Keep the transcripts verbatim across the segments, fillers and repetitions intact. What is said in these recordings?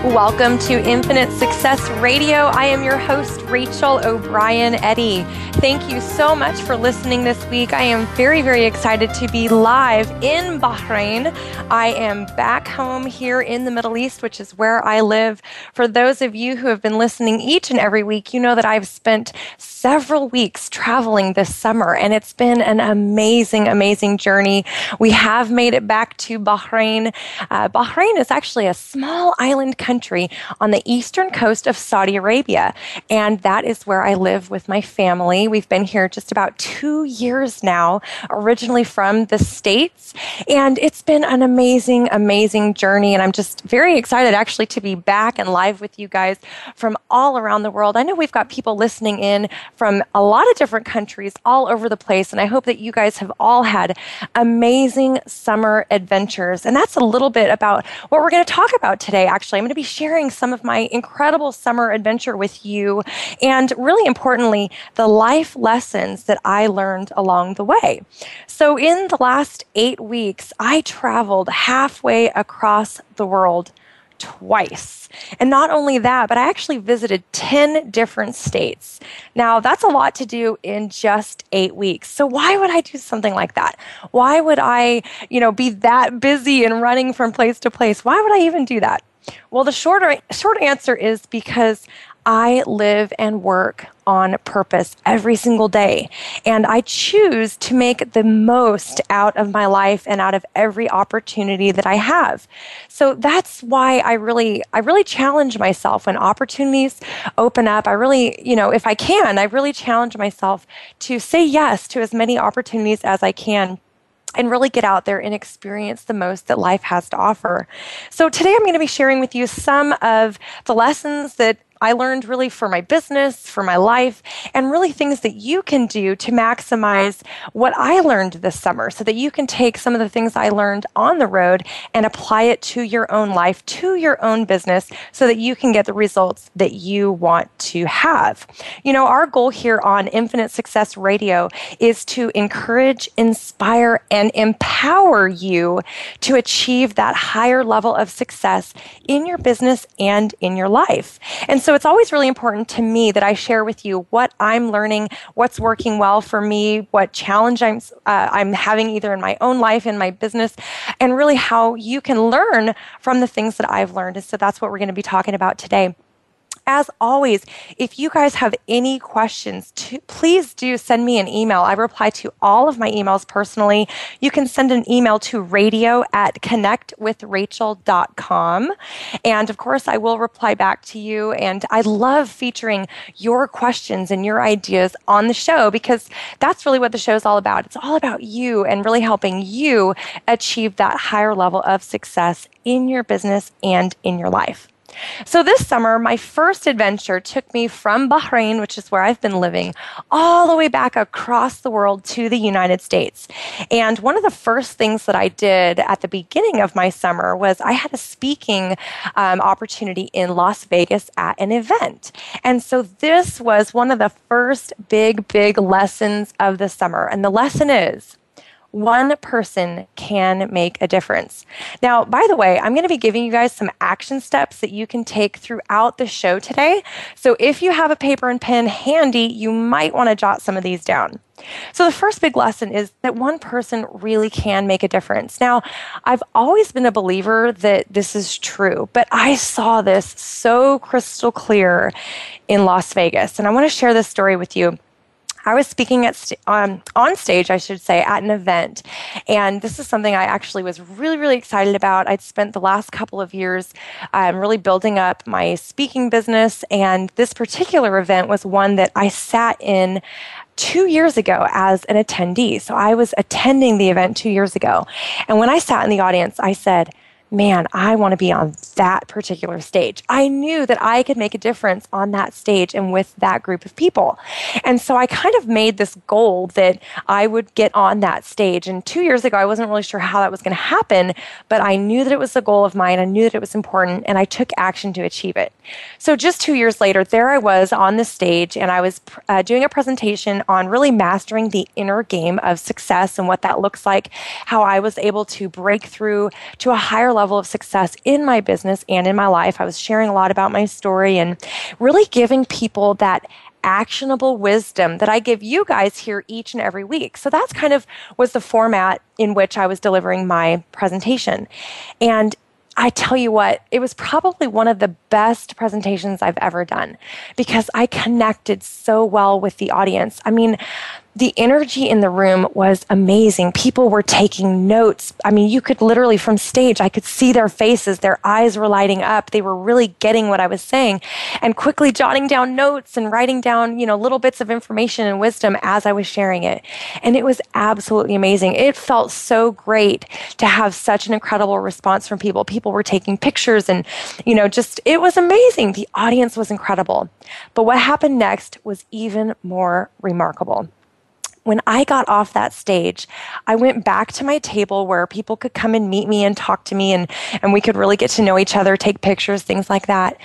Welcome to Infinite Success Radio. I am your host, Rachel O'Brien Eddy. Thank you so much for listening this week. I am very, very excited to be live in Bahrain. I am back home here in the Middle East, which is where I live. For those of you who have been listening each and every week, you know that I've spent several weeks traveling this summer, and it's been an amazing, amazing journey. We have made it back to Bahrain. Uh, Bahrain is actually a small island country on the eastern coast of Saudi Arabia, and that is where I live with my family. We've been here just about two years now, originally from the States, and it's been an amazing, amazing journey, and I'm just very excited actually to be back and live with you guys from all around the world. I know we've got people listening in from a lot of different countries all over the place, and I hope that you guys have all had amazing summer adventures. And that's a little bit about what we're going to talk about today. Actually, I'm going to be sharing some of my incredible summer adventure with you, and really importantly, the life lessons that I learned along the way. So in the last eight weeks, I traveled halfway across the world twice. And not only that, but I actually visited ten different states. Now, that's a lot to do in just eight weeks. So why would I do something like that? Why would I, you know, be that busy and running from place to place? Why would I even do that? Well, the shorter, short answer is because I live and work on purpose every single day. And I choose to make the most out of my life and out of every opportunity that I have. So that's why I really, I really challenge myself when opportunities open up. I really, you know, if I can, I really challenge myself to say yes to as many opportunities as I can, and really get out there and experience the most that life has to offer. So today I'm going to be sharing with you some of the lessons that I learned really for my business, for my life, and really things that you can do to maximize what I learned this summer so that you can take some of the things I learned on the road and apply it to your own life, to your own business, so that you can get the results that you want to have. You know, our goal here on Infinite Success Radio is to encourage, inspire, and empower you to achieve that higher level of success in your business and in your life. And so So it's always really important to me that I share with you what I'm learning, what's working well for me, what challenge I'm uh, I'm having either in my own life, in my business, and really how you can learn from the things that I've learned. And so that's what we're going to be talking about today. As always, if you guys have any questions, to, please do send me an email. I reply to all of my emails personally. You can send an email to radio at connect with rachel dot com. And of course, I will reply back to you. And I love featuring your questions and your ideas on the show, because that's really what the show is all about. It's all about you and really helping you achieve that higher level of success in your business and in your life. So this summer, my first adventure took me from Bahrain, which is where I've been living, all the way back across the world to the United States. And one of the first things that I did at the beginning of my summer was I had a speaking um, opportunity in Las Vegas at an event. And so this was one of the first big, big lessons of the summer. And the lesson is, one person can make a difference. Now, by the way, I'm going to be giving you guys some action steps that you can take throughout the show today. So if you have a paper and pen handy, you might want to jot some of these down. So the first big lesson is that one person really can make a difference. Now, I've always been a believer that this is true, but I saw this so crystal clear in Las Vegas, and I want to share this story with you. I was speaking at st- um, on stage, I should say, at an event, and this is something I actually was really, really excited about. I'd spent the last couple of years um, really building up my speaking business, and this particular event was one that I sat in two years ago as an attendee. So I was attending the event two years ago, and when I sat in the audience, I said, man, I want to be on that particular stage. I knew that I could make a difference on that stage and with that group of people. And so I kind of made this goal that I would get on that stage. And two years ago, I wasn't really sure how that was going to happen, but I knew that it was a goal of mine. I knew that it was important, and I took action to achieve it. So just two years later, there I was on the stage, and I was uh, doing a presentation on really mastering the inner game of success and what that looks like, how I was able to break through to a higher level level of success in my business and in my life. I was sharing a lot about my story and really giving people that actionable wisdom that I give you guys here each and every week. So that's kind of was the format in which I was delivering my presentation. And I tell you what, it was probably one of the best presentations I've ever done because I connected so well with the audience. I mean, the energy in the room was amazing. People were taking notes. I mean, you could literally from stage, I could see their faces. Their eyes were lighting up. They were really getting what I was saying and quickly jotting down notes and writing down, you know, little bits of information and wisdom as I was sharing it. And it was absolutely amazing. It felt so great to have such an incredible response from people. People were taking pictures and, you know, just it was amazing. The audience was incredible. But what happened next was even more remarkable. When I got off that stage, I went back to my table where people could come and meet me and talk to me, and, and we could really get to know each other, take pictures, things like that.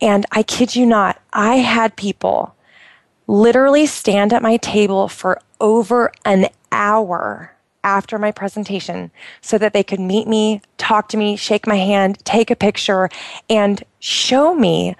And I kid you not, I had people literally stand at my table for over an hour after my presentation so that they could meet me, talk to me, shake my hand, take a picture, and show me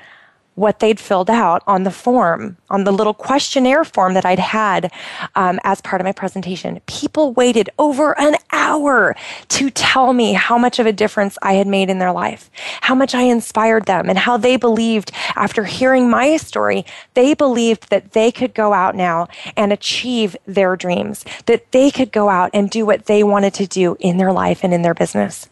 what they'd filled out on the form, on the little questionnaire form that I'd had um, as part of my presentation. People waited over an hour to tell me how much of a difference I had made in their life, how much I inspired them, and how they believed after hearing my story, they believed that they could go out now and achieve their dreams, that they could go out and do what they wanted to do in their life and in their business.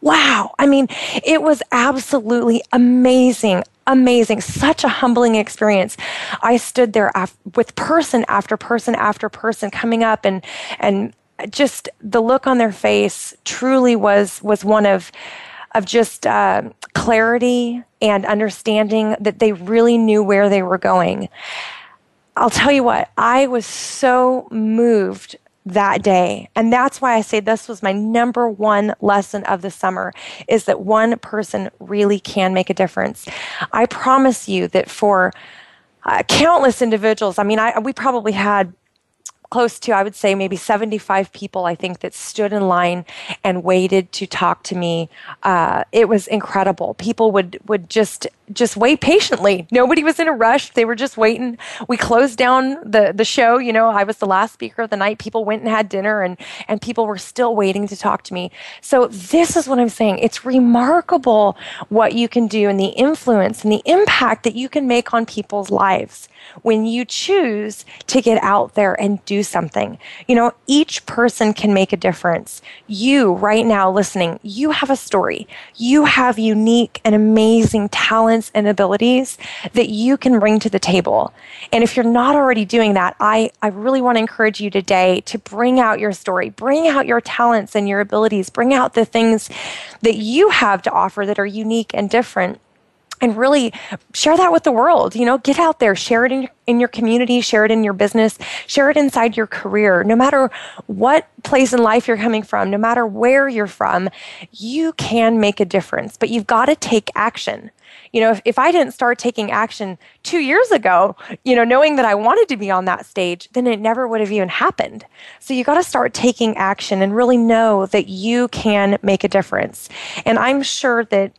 Wow. I mean, it was absolutely amazing. Amazing. Such a humbling experience. I stood there af- with person after person after person coming up, and and just the look on their face truly was was one of of just uh, clarity and understanding that they really knew where they were going. I'll tell you what, I was so moved that day. And that's why I say this was my number one lesson of the summer, is that one person really can make a difference. I promise you that for uh, countless individuals, I mean, I, we probably had close to, I would say, maybe seventy-five people, I think, that stood in line and waited to talk to me. Uh, it was incredible. People would would just just wait patiently. Nobody was in a rush. They were just waiting. We closed down the, the show. You know, I was the last speaker of the night. People went and had dinner, and, and people were still waiting to talk to me. So this is what I'm saying. It's remarkable what you can do and the influence and the impact that you can make on people's lives when you choose to get out there and do something. You know, each person can make a difference. You, right now, listening, you have a story. You have unique and amazing talents and abilities that you can bring to the table. And if you're not already doing that, I, I really want to encourage you today to bring out your story, bring out your talents and your abilities, bring out the things that you have to offer that are unique and different. and really share that with the world. You know, get out there, share it in your, in your community, share it in your business, share it inside your career. No matter what place in life you're coming from, no matter where you're from, you can make a difference, but you've got to take action. You know, if, if I didn't start taking action two years ago, you know, knowing that I wanted to be on that stage, then it never would have even happened. So you got to start taking action and really know that you can make a difference. And I'm sure that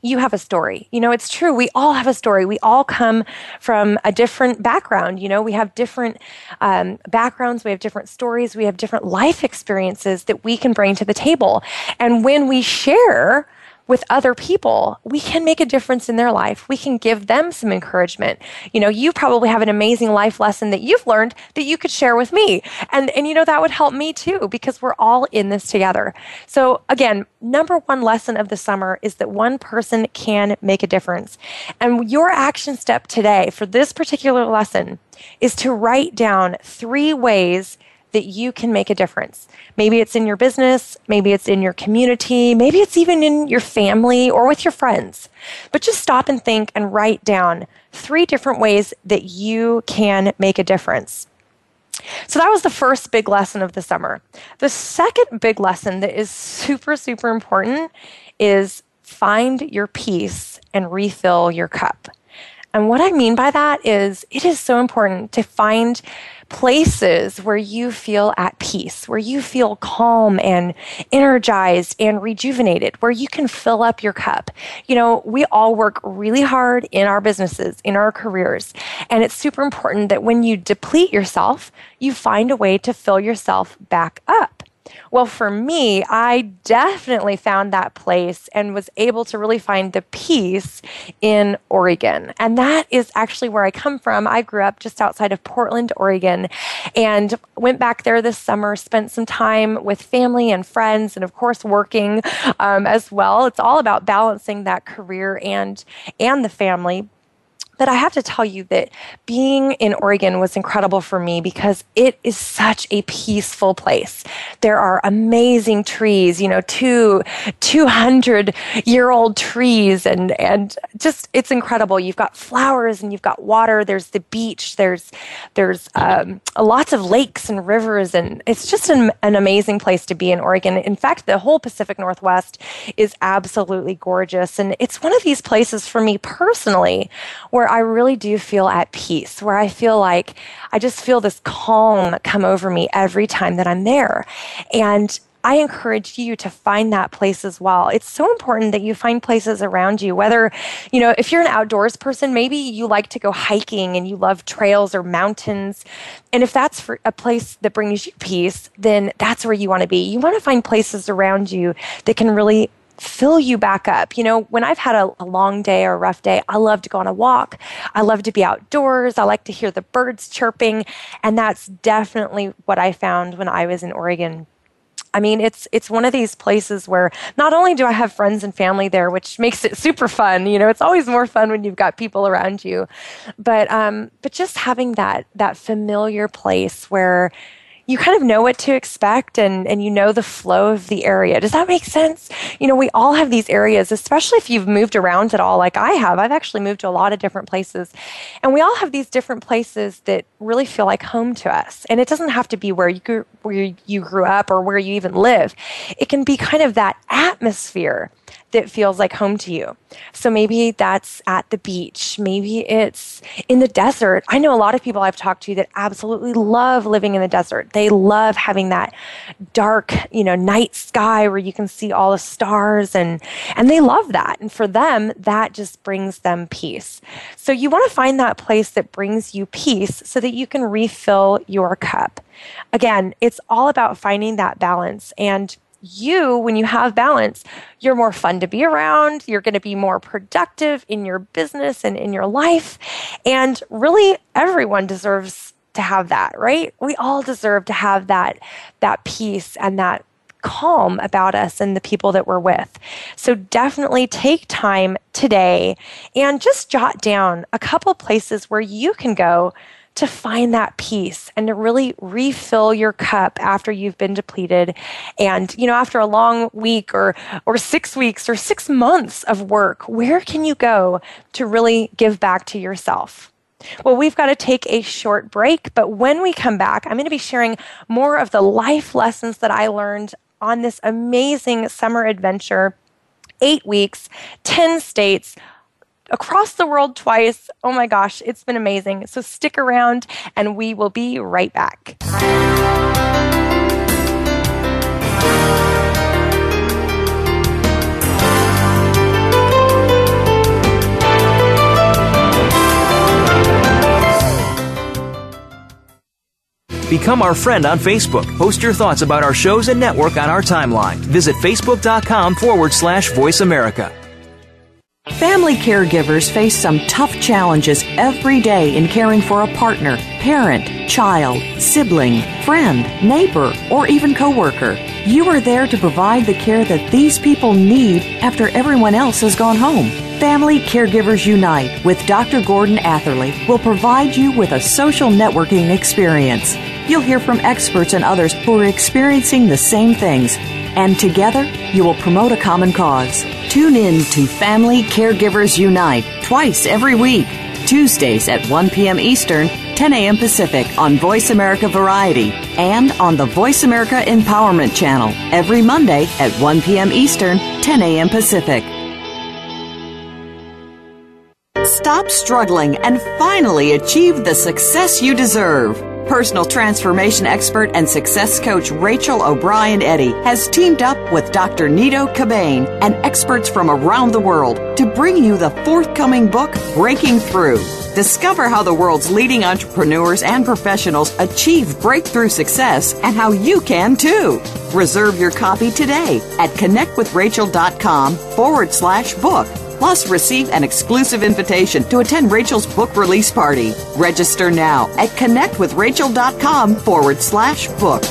you have a story. You know, it's true. We all have a story. We all come from a different background. You know, we have different um, backgrounds. We have different stories. We have different life experiences that we can bring to the table. And when we share with other people, we can make a difference in their life. We can give them some encouragement. You know, you probably have an amazing life lesson that you've learned that you could share with me. And, and you know, that would help me too, because we're all in this together. So again, number one lesson of the summer is that one person can make a difference. And your action step today for this particular lesson is to write down three ways that you can make a difference. Maybe it's in your business, maybe it's in your community, maybe it's even in your family or with your friends. But just stop and think and write down three different ways that you can make a difference. So that was the first big lesson of the summer. The second big lesson that is super, super important is find your peace and refill your cup. And what I mean by that is it is so important to find places where you feel at peace, where you feel calm and energized and rejuvenated, where you can fill up your cup. You know, we all work really hard in our businesses, in our careers, and it's super important that when you deplete yourself, you find a way to fill yourself back up. Well, for me, I definitely found that place and was able to really find the peace in Oregon. And that is actually where I come from. I grew up just outside of Portland, Oregon, and went back there this summer, spent some time with family and friends, and of course, working um, as well. It's all about balancing that career and, and the family. But I have to tell you that being in Oregon was incredible for me because it is such a peaceful place. There are amazing trees, you know, two, two hundred year old trees, and, and just, it's incredible. You've got flowers and you've got water. There's the beach. There's, there's um, lots of lakes and rivers, and it's just an, an amazing place to be in Oregon. In fact, the whole Pacific Northwest is absolutely gorgeous. And it's one of these places for me personally where I really do feel at peace, where I feel like I just feel this calm come over me every time that I'm there. And I encourage you to find that place as well. It's so important that you find places around you, whether, you know, if you're an outdoors person, maybe you like to go hiking and you love trails or mountains. And if that's for a place that brings you peace, then that's where you want to be. You want to find places around you that can really fill you back up. You know, when I've had a, a long day or a rough day, I love to go on a walk. I love to be outdoors. I like to hear the birds chirping. And that's definitely what I found when I was in Oregon. I mean, it's it's one of these places where not only do I have friends and family there, which makes it super fun. You know, it's always more fun when you've got people around you. But um, but just having that that familiar place where you kind of know what to expect, and, and you know the flow of the area. Does that make sense? You know, we all have these areas, especially if you've moved around at all like I have. I've actually moved to a lot of different places. And we all have these different places that really feel like home to us. And it doesn't have to be where you grew, where you grew up or where you even live. It can be kind of that atmosphere that feels like home to you. So maybe that's at the beach. Maybe it's in the desert. I know a lot of people I've talked to that absolutely love living in the desert. They love having that dark, you know, night sky where you can see all the stars, and, and they love that. And for them, that just brings them peace. So you want to find that place that brings you peace so that you can refill your cup. Again, it's all about finding that balance. And you, when you have balance, you're more fun to be around. You're going to be more productive in your business and in your life. And really, everyone deserves to have that, right? We all deserve to have that, that peace and that calm about us and the people that we're with. So definitely take time today and just jot down a couple places where you can go to find that peace and to really refill your cup after you've been depleted. And, you know, after a long week or or six weeks or six months of work, where can you go to really give back to yourself? Well, we've got to take a short break, but when we come back, I'm going to be sharing more of the life lessons that I learned on this amazing summer adventure, eight weeks, ten states, across the world twice. Oh my gosh, it's been amazing. So stick around and we will be right back. Become our friend on Facebook. Post your thoughts about our shows and network on our timeline. Visit facebook.com forward slash Voice America. Family caregivers face some tough challenges every day in caring for a partner, parent, child, sibling, friend, neighbor, or even coworker. You are there to provide the care that these people need after everyone else has gone home. Family Caregivers Unite with Doctor Gordon Atherley will provide you with a social networking experience. You'll hear from experts and others who are experiencing the same things, and together you will promote a common cause. Tune in to Family Caregivers Unite twice every week, Tuesdays at one p.m. Eastern, ten a.m. Pacific on Voice America Variety and on the Voice America Empowerment Channel every Monday at one p.m. Eastern, ten a.m. Pacific. Stop struggling and finally achieve the success you deserve. Personal transformation expert and success coach Rachel O'Brien Eddy has teamed up with Doctor Nito Cabane and experts from around the world to bring you the forthcoming book, Breaking Through. Discover how the world's leading entrepreneurs and professionals achieve breakthrough success and how you can too. Reserve your copy today at connectwithrachel.com forward slash book. Plus, receive an exclusive invitation to attend Rachel's book release party. Register now at connectwithrachel.com forward slash book.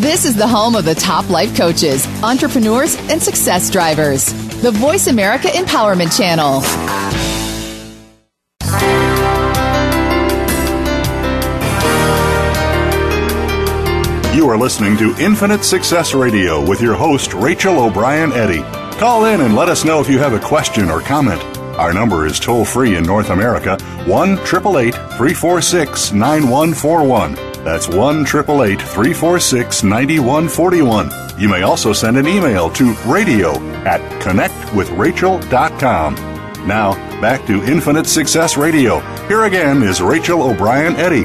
This is the home of the top life coaches, entrepreneurs, and success drivers. The Voice America Empowerment Channel. You are listening to Infinite Success Radio with your host, Rachel O'Brien Eddy. Call in and let us know if you have a question or comment. Our number is toll-free in North America, one eight eight eight, three four six, nine one four one. That's one eight eight eight, three four six, nine one four one. You may also send an email to radio at connectwithrachel.com. Now, back to Infinite Success Radio. Here again is Rachel O'Brien Eddy.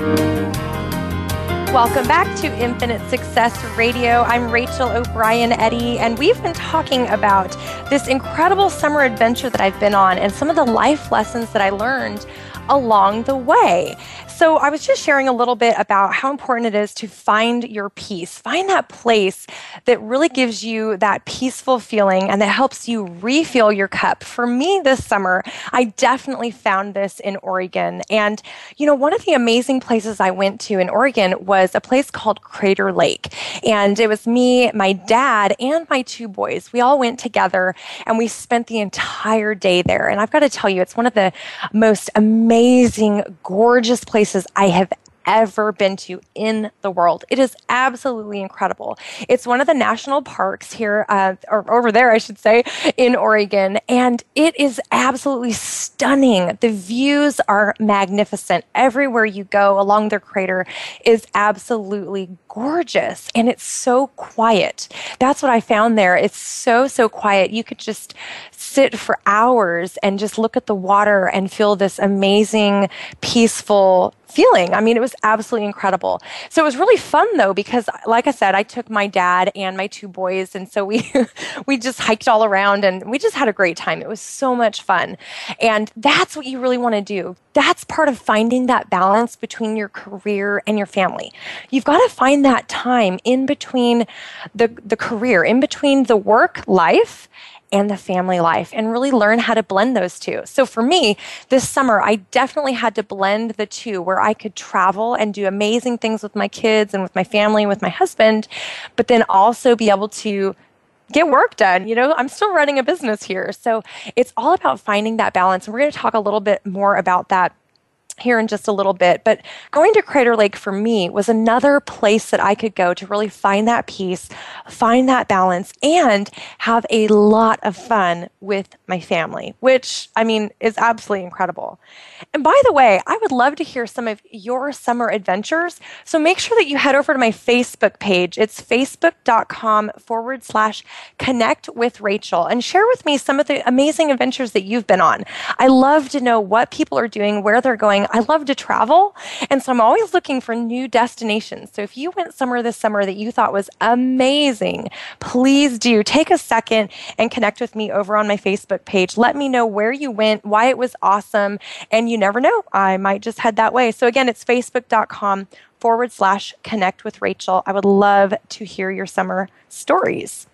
Welcome back to Infinite Success Radio. I'm Rachel O'Brien Eddy, and we've been talking about this incredible summer adventure that I've been on and some of the life lessons that I learned along the way. So I was just sharing a little bit about how important it is to find your peace. Find that place that really gives you that peaceful feeling and that helps you refill your cup. For me this summer, I definitely found this in Oregon. And, you know, one of the amazing places I went to in Oregon was a place called Crater Lake. And it was me, my dad, and my two boys. We all went together and we spent the entire day there. And I've got to tell you, it's one of the most amazing, gorgeous places I have ever been to in the world. It is absolutely incredible. It's one of the national parks here, uh, or over there, I should say, in Oregon, and it is absolutely stunning. The views are magnificent. Everywhere you go along the crater is absolutely gorgeous, and it's so quiet. That's what I found there. It's so, so quiet. You could just sit for hours and just look at the water and feel this amazing, peaceful feeling. I mean, it was absolutely incredible. So it was really fun though, because like I said, I took my dad and my two boys. And so we, we just hiked all around and we just had a great time. It was so much fun. And that's what you really want to do. That's part of finding that balance between your career and your family. You've got to find that time in between the, the career, in between the work life and the family life, and really learn how to blend those two. So for me, this summer, I definitely had to blend the two where I could travel and do amazing things with my kids and with my family, with my husband, but then also be able to get work done. You know, I'm still running a business here. So it's all about finding that balance. And we're going to talk a little bit more about that here in just a little bit. But going to Crater Lake for me was another place that I could go to really find that peace, find that balance, and have a lot of fun with my family, which, I mean, is absolutely incredible. And by the way, I would love to hear some of your summer adventures. So make sure that you head over to my Facebook page. It's facebook.com forward slash connect with Rachel and share with me some of the amazing adventures that you've been on. I love to know what people are doing, where they're going. I love to travel. And so I'm always looking for new destinations. So if you went somewhere this summer that you thought was amazing, please do take a second and connect with me over on my Facebook page. Let me know where you went, why it was awesome. And you never know, I might just head that way. So again, it's facebook.com forward slash connect with Rachel. I would love to hear your summer stories.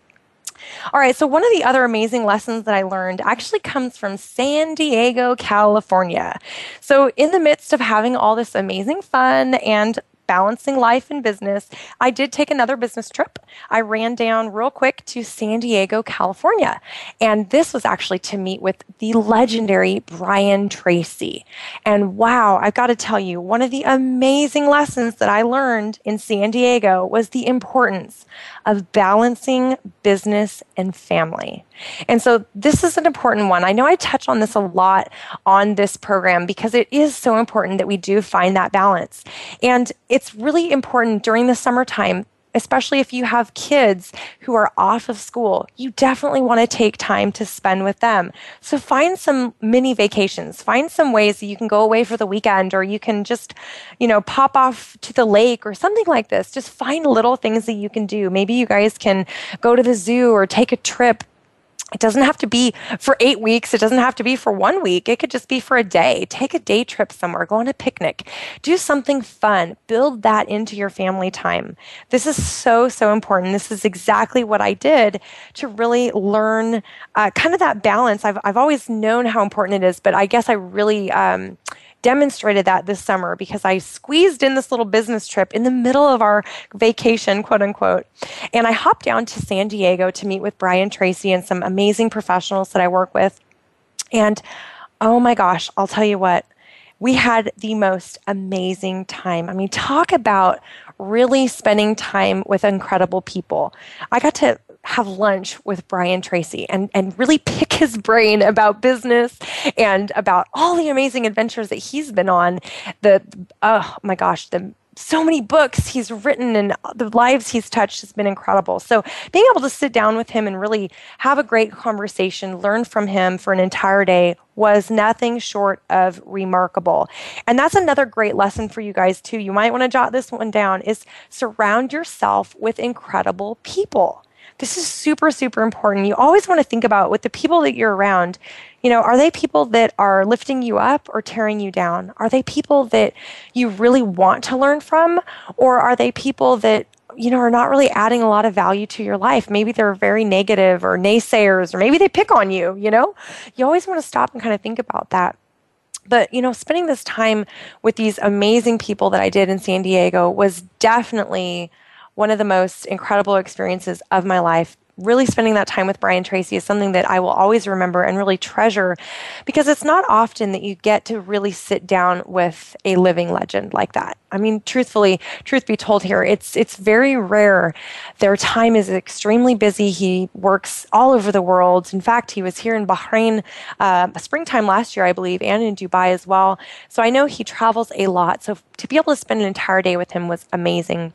All right, so one of the other amazing lessons that I learned actually comes from San Diego, California. So in the midst of having all this amazing fun and balancing life and business, I did take another business trip. I ran down real quick to San Diego, California. And this was actually to meet with the legendary Brian Tracy. And wow, I've got to tell you, one of the amazing lessons that I learned in San Diego was the importance of balancing business and family. And so this is an important one. I know I touch on this a lot on this program because it is so important that we do find that balance. And it's really important during the summertime, especially if you have kids who are off of school, you definitely want to take time to spend with them. So find some mini vacations. Find some ways that you can go away for the weekend, or you can just, you know, pop off to the lake or something like this. Just find little things that you can do. Maybe you guys can go to the zoo or take a trip. It doesn't have to be for eight weeks. It doesn't have to be for one week. It could just be for a day. Take a day trip somewhere. Go on a picnic. Do something fun. Build that into your family time. This is so, so important. This is exactly what I did to really learn uh, kind of that balance. I've, I've always known how important it is, but I guess I really... Um, demonstrated that this summer because I squeezed in this little business trip in the middle of our vacation, quote unquote. And I hopped down to San Diego to meet with Brian Tracy and some amazing professionals that I work with. And oh my gosh, I'll tell you what, we had the most amazing time. I mean, talk about really spending time with incredible people. I got to have lunch with Brian Tracy and, and really pick his brain about business and about all the amazing adventures that he's been on. The, oh my gosh, the so many books he's written and the lives he's touched has been incredible. So being able to sit down with him and really have a great conversation, learn from him for an entire day was nothing short of remarkable. And that's another great lesson for you guys too. You might want to jot this one down is surround yourself with incredible people. This is super, super important. You always want to think about with the people that you're around, you know, are they people that are lifting you up or tearing you down? Are they people that you really want to learn from? Or are they people that, you know, are not really adding a lot of value to your life? Maybe they're very negative or naysayers, or maybe they pick on you, you know? You always want to stop and kind of think about that. But, you know, spending this time with these amazing people that I did in San Diego was definitely one of the most incredible experiences of my life. Really spending that time with Brian Tracy is something that I will always remember and really treasure because it's not often that you get to really sit down with a living legend like that. I mean, truthfully, truth be told here, it's it's very rare. Their time is extremely busy. He works all over the world. In fact, he was here in Bahrain uh, springtime last year, I believe, and in Dubai as well. So I know he travels a lot. So to be able to spend an entire day with him was amazing.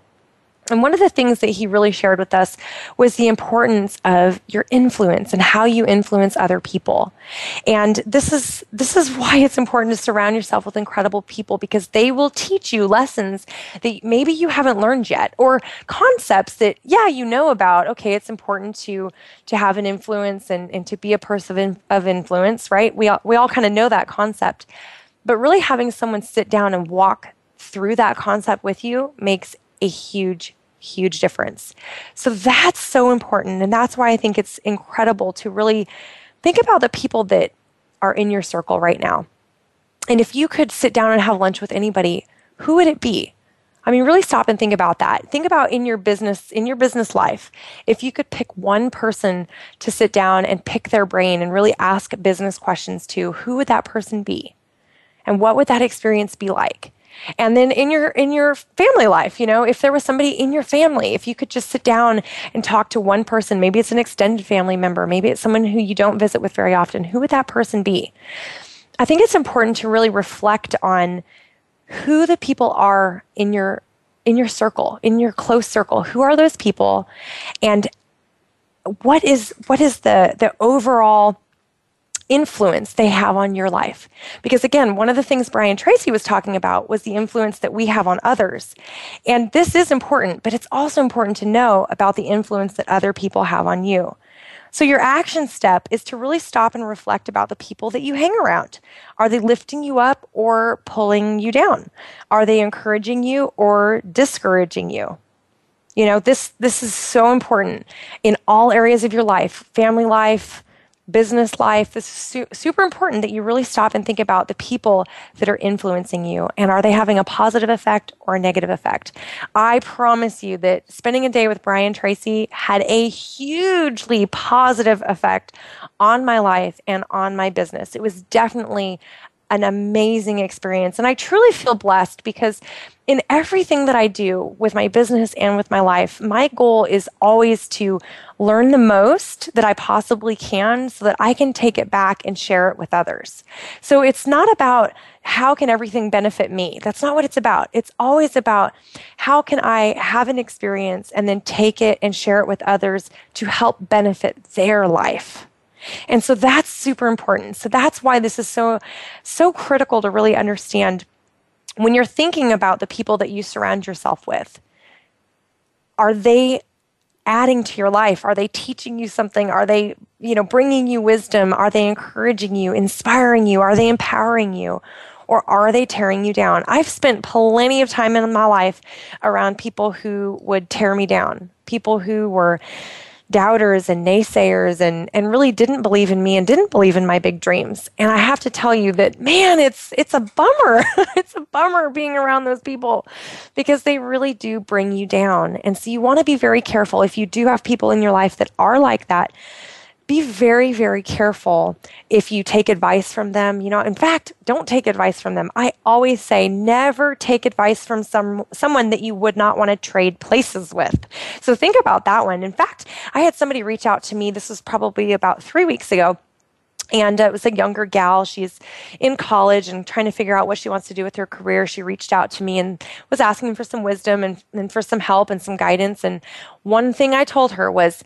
And one of the things that he really shared with us was the importance of your influence and how you influence other people. And this is this is why it's important to surround yourself with incredible people because they will teach you lessons that maybe you haven't learned yet or concepts that, yeah, you know about. Okay, it's important to to have an influence and, and to be a person of, in, of influence, right? We all, we all kind of know that concept. But really having someone sit down and walk through that concept with you makes a huge huge difference. So that's so important. And that's why I think it's incredible to really think about the people that are in your circle right now. And if you could sit down and have lunch with anybody, who would it be? I mean, really stop and think about that. Think about in your business, in your business life, if you could pick one person to sit down and pick their brain and really ask business questions to, who would that person be? and what would that experience be like? And then in your in your family life, you know, if there was somebody in your family, if you could just sit down and talk to one person, maybe it's an extended family member, maybe it's someone who you don't visit with very often, who would that person be? I think it's important to really reflect on who the people are in your in your circle, in your close circle. Who are those people? And what is what is the the overall influence they have on your life? Because again, one of the things Brian Tracy was talking about was the influence that we have on others. And this is important, but it's also important to know about the influence that other people have on you. So your action step is to really stop and reflect about the people that you hang around. Are they lifting you up or pulling you down? Are they encouraging you or discouraging you? You know, this this is so important in all areas of your life, family life, business life. This is su- super important that you really stop and think about the people that are influencing you, and are they having a positive effect or a negative effect? I promise you that spending a day with Brian Tracy had a hugely positive effect on my life and on my business. It was definitely an amazing experience, and I truly feel blessed because in everything that I do with my business and with my life, my goal is always to learn the most that I possibly can so that I can take it back and share it with others. So it's not about how can everything benefit me? That's not what it's about. It's always about how can I have an experience and then take it and share it with others to help benefit their life. And so that's super important. So that's why this is so, so critical to really understand when you're thinking about the people that you surround yourself with. Are they adding to your life? Are they teaching you something? Are they, you know, bringing you wisdom? Are they encouraging you, inspiring you? Are they empowering you? Or are they tearing you down? I've spent plenty of time in my life around people who would tear me down, people who were doubters and naysayers and and really didn't believe in me and didn't believe in my big dreams. And I have to tell you that, man, it's it's a bummer. It's a bummer being around those people because they really do bring you down. And so you want to be very careful. If you do have people in your life that are like that, be very, very careful if you take advice from them. You know, in fact, don't take advice from them. I always say never take advice from some someone that you would not want to trade places with. So think about that one. In fact, I had somebody reach out to me. This was probably about three weeks ago. And it was a younger gal. She's in college and trying to figure out what she wants to do with her career. She reached out to me and was asking for some wisdom and, and for some help and some guidance. And one thing I told her was,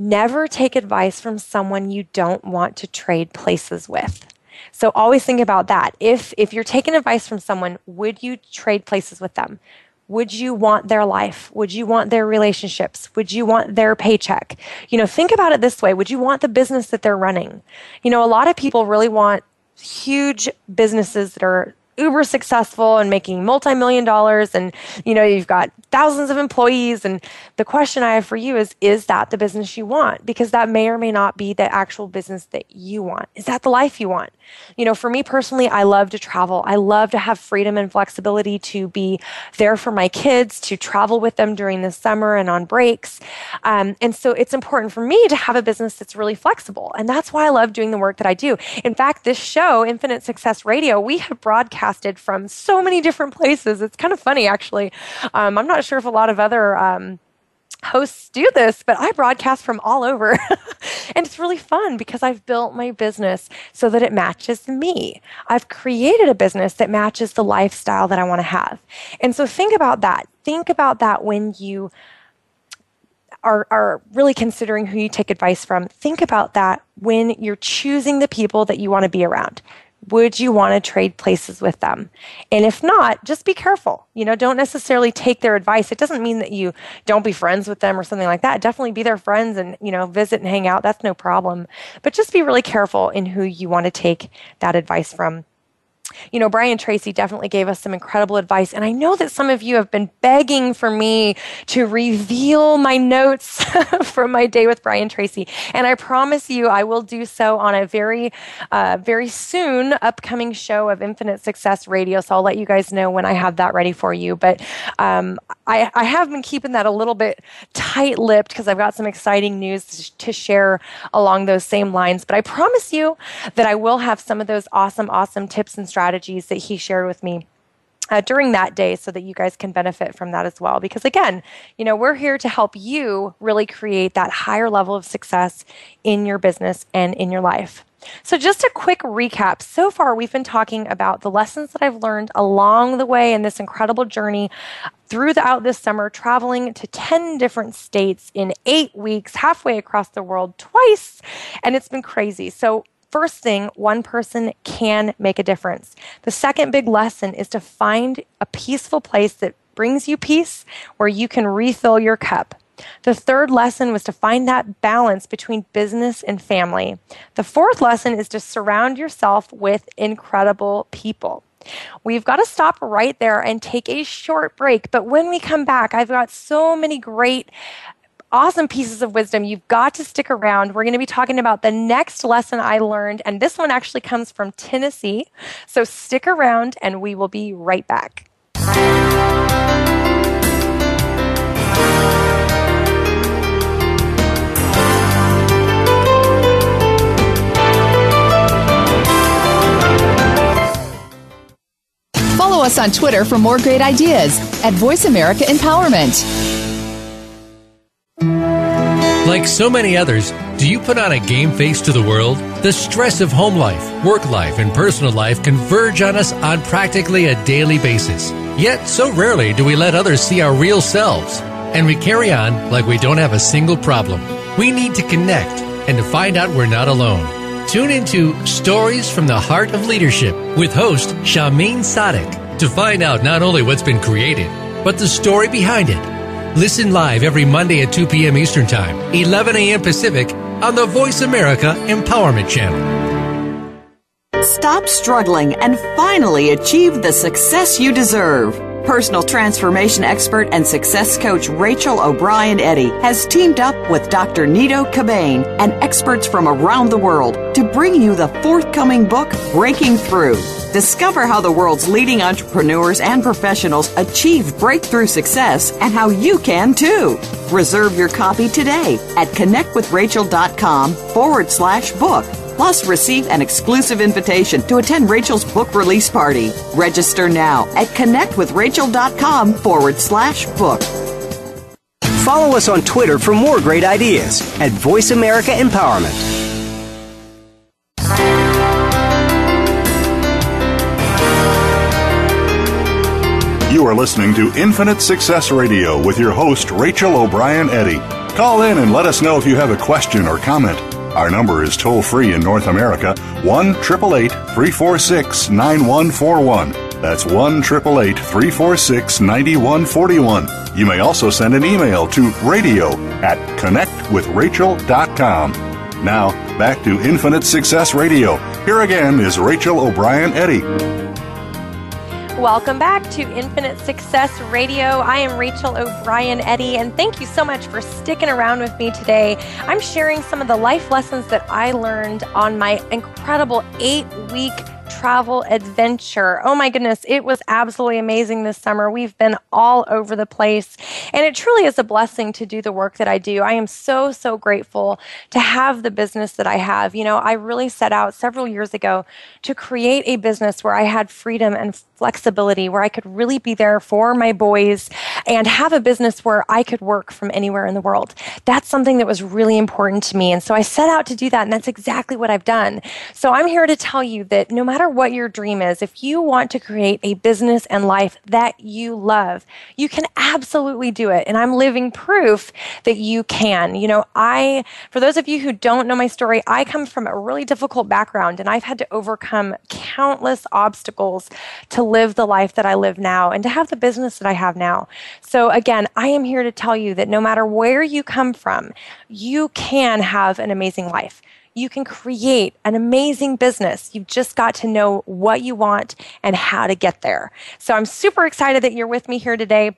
never take advice from someone you don't want to trade places with. So always think about that. If if you're taking advice from someone, would you trade places with them? Would you want their life? Would you want their relationships? Would you want their paycheck? You know, think about it this way. Would you want the business that they're running? You know, a lot of people really want huge businesses that are uber successful and making multi-million dollars, and you know, you've got thousands of employees. And the question I have for you is, is that the business you want? Because that may or may not be the actual business that you want. Is that the life you want? You know, for me personally, I love to travel. I love to have freedom and flexibility to be there for my kids, to travel with them during the summer and on breaks. Um, and so it's important for me to have a business that's really flexible. And that's why I love doing the work that I do. In fact, this show, Infinite Success Radio, we have broadcast from so many different places. It's kind of funny, actually. Um, I'm not sure if a lot of other um, hosts do this, but I broadcast from all over. And it's really fun because I've built my business so that it matches me. I've created a business that matches the lifestyle that I want to have. And so think about that. Think about that when you are, are really considering who you take advice from. Think about that when you're choosing the people that you want to be around. Would you want to trade places with them? And if not, just be careful. You know, don't necessarily take their advice. It doesn't mean that you don't be friends with them or something like that. Definitely be their friends and, you know, visit and hang out. That's no problem. But just be really careful in who you want to take that advice from. You know, Brian Tracy definitely gave us some incredible advice. And I know that some of you have been begging for me to reveal my notes from my day with Brian Tracy. And I promise you, I will do so on a very, uh, very soon upcoming show of Infinite Success Radio. So I'll let you guys know when I have that ready for you. But um, I, I have been keeping that a little bit tight-lipped because I've got some exciting news to share along those same lines. But I promise you that I will have some of those awesome, awesome tips and strategies that he shared with me Uh, during that day so that you guys can benefit from that as well. Because again, you know, we're here to help you really create that higher level of success in your business and in your life. So just a quick recap. So far, we've been talking about the lessons that I've learned along the way in this incredible journey throughout this summer, traveling to ten different states in eight weeks, halfway across the world twice, and it's been crazy. So first thing, one person can make a difference. The second big lesson is to find a peaceful place that brings you peace where you can refill your cup. The third lesson was to find that balance between business and family. The fourth lesson is to surround yourself with incredible people. We've got to stop right there and take a short break, but when we come back, I've got so many great awesome pieces of wisdom. You've got to stick around. We're going to be talking about the next lesson I learned, and this one actually comes from Tennessee. So stick around, and we will be right back. Follow us on Twitter for more great ideas at Voice America Empowerment. Like so many others, do you put on a game face to the world? The stress of home life, work life, and personal life converge on us on practically a daily basis. Yet, so rarely do we let others see our real selves, and we carry on like we don't have a single problem. We need to connect and to find out we're not alone. Tune into Stories from the Heart of Leadership with host Shamin Sadek to find out not only what's been created, but the story behind it. Listen live every Monday at two p.m. Eastern Time, eleven a.m. Pacific, on the Voice America Empowerment Channel. Stop struggling and finally achieve the success you deserve. Personal transformation expert and success coach Rachel O'Brien Eddy has teamed up with Doctor Nito Cabane and experts from around the world to bring you the forthcoming book, Breaking Through. Discover how the world's leading entrepreneurs and professionals achieve breakthrough success and how you can too. Reserve your copy today at connectwithrachel.com forward slash book. Plus, receive an exclusive invitation to attend Rachel's book release party. Register now at connectwithrachel.com forward slash book. Follow us on Twitter for more great ideas at Voice America Empowerment. You are listening to Infinite Success Radio with your host, Rachel O'Brien Eddy. Call in and let us know if you have a question or comment. Our number is toll-free in North America, one eight eight eight, three four six, nine one four one. That's one eight eight eight, three four six, nine one four one. You may also send an email to radio at connect with rachel dot com. Now, back to Infinite Success Radio. Here again is Rachel O'Brien Eddy. Welcome back to Infinite Success Radio. I am Rachel O'Brien Eddy, and thank you so much for sticking around with me today. I'm sharing some of the life lessons that I learned on my incredible eight-week travel adventure. Oh my goodness, it was absolutely amazing this summer. We've been all over the place, and it truly is a blessing to do the work that I do. I am so, so grateful to have the business that I have. You know, I really set out several years ago to create a business where I had freedom and flexibility, where I could really be there for my boys and have a business where I could work from anywhere in the world. That's something that was really important to me, and so I set out to do that, and that's exactly what I've done. So I'm here to tell you that no matter No matter what your dream is, if you want to create a business and life that you love, you can absolutely do it. And I'm living proof that you can. You know, I, for those of you who don't know my story, I come from a really difficult background, and I've had to overcome countless obstacles to live the life that I live now and to have the business that I have now. So again, I am here to tell you that no matter where you come from, you can have an amazing life. You can create an amazing business. You've just got to know what you want and how to get there. So I'm super excited that you're with me here today.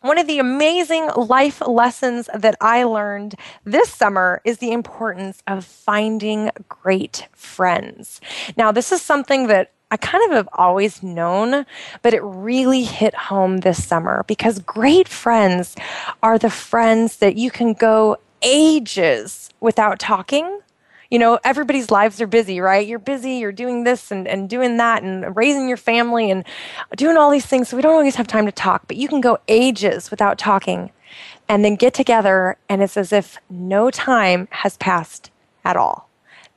One of the amazing life lessons that I learned this summer is the importance of finding great friends. Now, this is something that I kind of have always known, but it really hit home this summer because great friends are the friends that you can go ages without talking. You know, everybody's lives are busy, right? You're busy, you're doing this and, and doing that and raising your family and doing all these things. So we don't always have time to talk, but you can go ages without talking and then get together and it's as if no time has passed at all.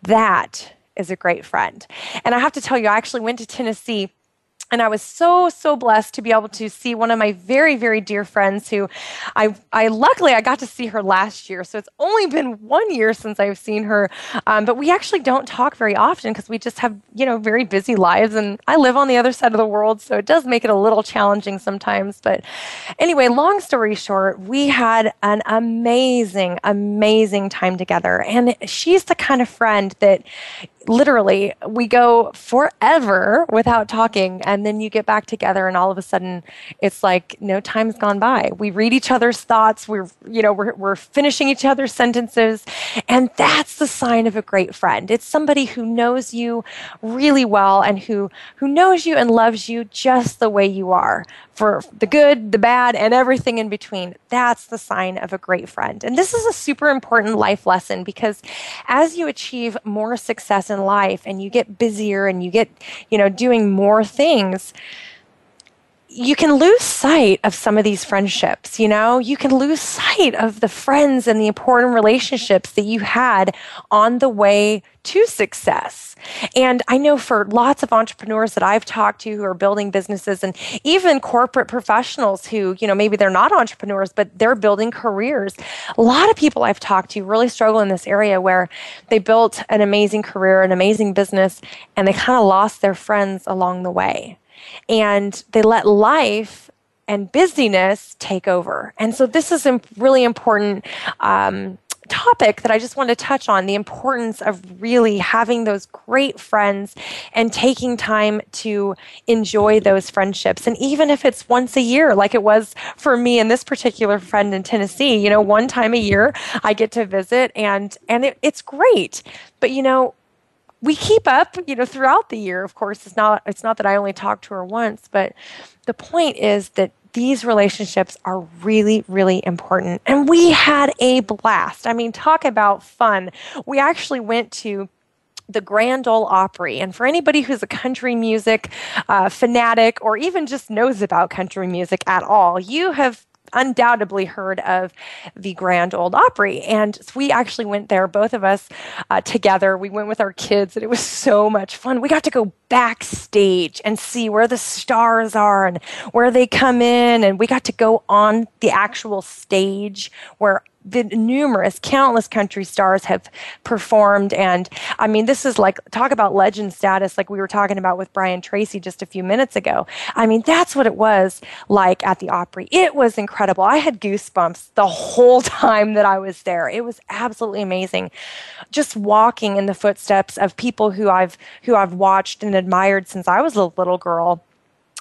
That is a great friend. And I have to tell you, I actually went to Tennessee and I was so, so blessed to be able to see one of my very, very dear friends who I, I luckily I got to see her last year. So it's only been one year since I've seen her. Um, but we actually don't talk very often because we just have, you know, very busy lives. And I live on the other side of the world, so it does make it a little challenging sometimes. But anyway, long story short, we had an amazing, amazing time together. And she's the kind of friend that literally, we go forever without talking, and then you get back together, and all of a sudden, it's like no time's gone by. We read each other's thoughts. We're, you know, we're we're finishing each other's sentences, and that's the sign of a great friend. It's somebody who knows you really well and who who knows you and loves you just the way you are, for the good, the bad, and everything in between. That's the sign of a great friend. And this is a super important life lesson because as you achieve more success in life and you get busier and you get, you know, doing more things, you can lose sight of some of these friendships, you know? You can lose sight of the friends and the important relationships that you had on the way to success. And I know for lots of entrepreneurs that I've talked to who are building businesses and even corporate professionals who, you know, maybe they're not entrepreneurs, but they're building careers. A lot of people I've talked to really struggle in this area where they built an amazing career, an amazing business, and they kind of lost their friends along the way. And they let life and busyness take over. And so this is a really important um, topic that I just want to touch on, the importance of really having those great friends and taking time to enjoy those friendships. And even if it's once a year, like it was for me and this particular friend in Tennessee, you know, one time a year I get to visit and, and it, it's great. But, you know, we keep up, you know, throughout the year. Of course, it's not it's not that I only talked to her once, but the point is that these relationships are really, really important. And we had a blast. I mean, talk about fun. We actually went to the Grand Ole Opry. And for anybody who's a country music uh, fanatic or even just knows about country music at all, you have undoubtedly heard of the Grand Ole Opry. And we actually went there, both of us uh, together. We went with our kids and it was so much fun. We got to go backstage and see where the stars are and where they come in. And we got to go on the actual stage where the numerous, countless country stars have performed. And I mean, this is like, talk about legend status, like we were talking about with Brian Tracy just a few minutes ago. I mean, that's what it was like at the Opry. It was incredible. I had goosebumps the whole time that I was there. It was absolutely amazing. Just walking in the footsteps of people who I've, who I've watched and admired since I was a little girl.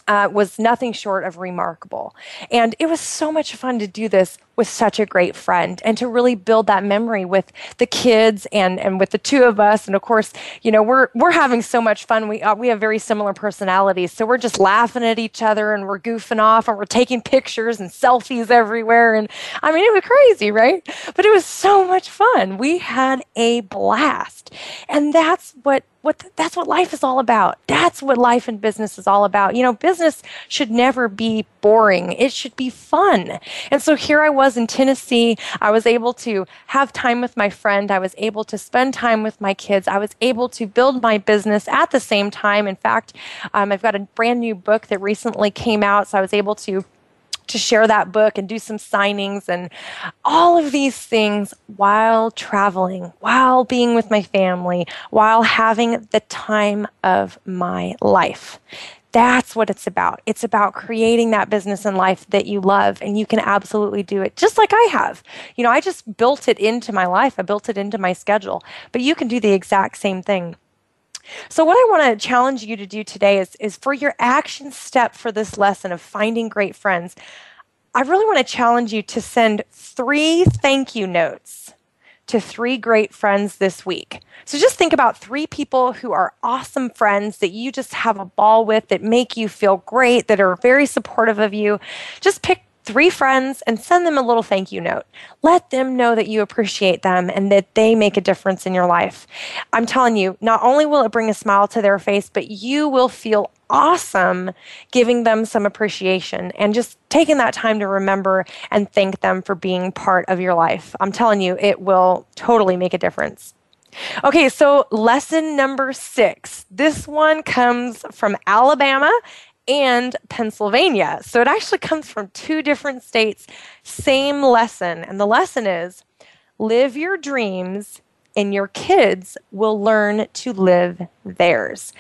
Uh, was nothing short of remarkable. And it was so much fun to do this with such a great friend and to really build that memory with the kids and, and with the two of us. And of course, you know, we're we're having so much fun. We uh, we have very similar personalities. So we're just laughing at each other and we're goofing off and we're taking pictures and selfies everywhere. And I mean, it was crazy, right? But it was so much fun. We had a blast. And that's what What the, that's what life is all about. That's what life and business is all about. You know, business should never be boring. It should be fun. And so here I was in Tennessee. I was able to have time with my friend. I was able to spend time with my kids. I was able to build my business at the same time. In fact, um, I've got a brand new book that recently came out, so I was able to to share that book and do some signings and all of these things while traveling, while being with my family, while having the time of my life. That's what it's about. It's about creating that business and life that you love, and you can absolutely do it just like I have. You know, I just built it into my life. I built it into my schedule, but you can do the exact same thing. So what I want to challenge you to do today is, is for your action step for this lesson of finding great friends, I really want to challenge you to send three thank you notes to three great friends this week. So just think about three people who are awesome friends that you just have a ball with, that make you feel great, that are very supportive of you. Just pick three friends and send them a little thank you note. Let them know that you appreciate them and that they make a difference in your life. I'm telling you, not only will it bring a smile to their face, but you will feel awesome giving them some appreciation and just taking that time to remember and thank them for being part of your life. I'm telling you, it will totally make a difference. Okay, so lesson number six. This one comes from Alabama and Pennsylvania. So it actually comes from two different states, same lesson. And the lesson is, live your dreams and your kids will learn to live theirs.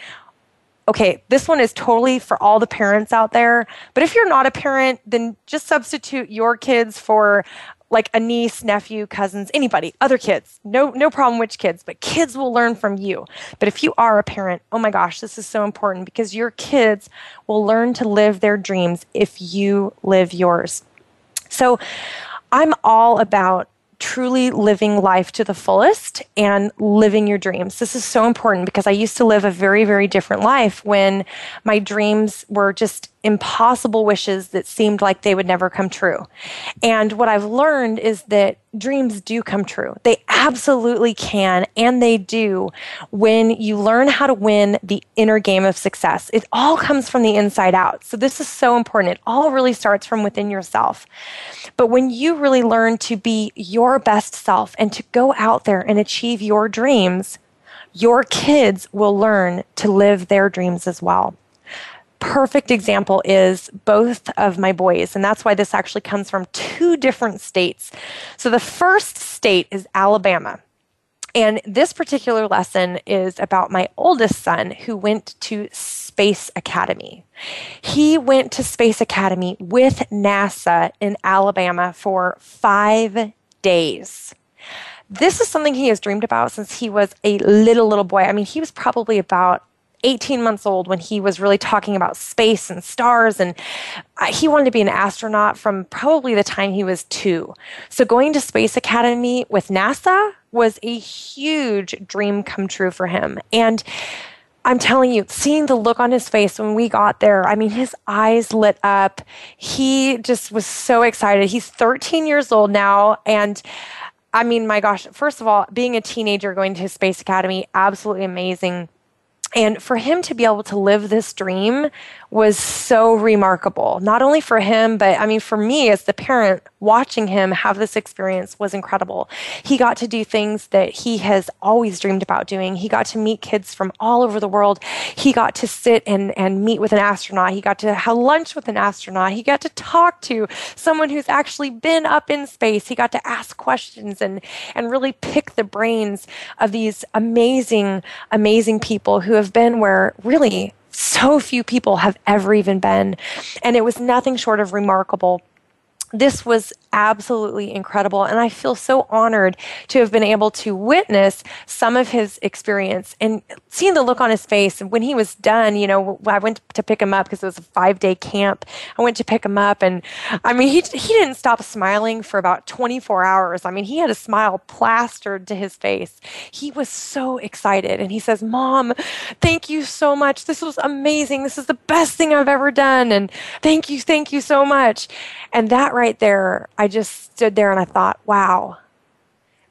Okay, this one is totally for all the parents out there. But if you're not a parent, then just substitute your kids for like a niece, nephew, cousins, anybody, other kids. No, no problem which kids, but kids will learn from you. But if you are a parent, oh my gosh, this is so important because your kids will learn to live their dreams if you live yours. So I'm all about truly living life to the fullest and living your dreams. This is so important because I used to live a very, very different life when my dreams were just impossible wishes that seemed like they would never come true. And what I've learned is that dreams do come true. They absolutely can, and they do when you learn how to win the inner game of success. It all comes from the inside out. So this is so important. It all really starts from within yourself. But when you really learn to be your best self and to go out there and achieve your dreams, your kids will learn to live their dreams as well. Perfect example is both of my boys, and that's why this actually comes from two different states. So the first state is Alabama, and this particular lesson is about my oldest son who went to Space Academy. He went to Space Academy with NASA in Alabama for five days. This is something he has dreamed about since he was a little, little boy. I mean, he was probably about eighteen months old when he was really talking about space and stars, and he wanted to be an astronaut from probably the time he was two. So going to Space Academy with NASA was a huge dream come true for him. And I'm telling you, seeing the look on his face when we got there, I mean, his eyes lit up. He just was so excited. He's thirteen years old now, and I mean, my gosh, first of all, being a teenager going to Space Academy, absolutely amazing. And for him to be able to live this dream was so remarkable. Not only for him, but I mean, for me as the parent, watching him have this experience was incredible. He got to do things that he has always dreamed about doing. He got to meet kids from all over the world. He got to sit and, and meet with an astronaut. He got to have lunch with an astronaut. He got to talk to someone who's actually been up in space. He got to ask questions and, and really pick the brains of these amazing, amazing people who have been where really so few people have ever even been. And it was nothing short of remarkable. This was absolutely incredible. And I feel so honored to have been able to witness some of his experience and seeing the look on his face. And when he was done, you know, I went to pick him up because it was a five day camp. I went to pick him up, and I mean, he, he didn't stop smiling for about twenty-four hours. I mean, he had a smile plastered to his face. He was so excited. And he says, "Mom, thank you so much. This was amazing. This is the best thing I've ever done. And thank you. Thank you so much." And that right there, I just stood there and I thought, wow,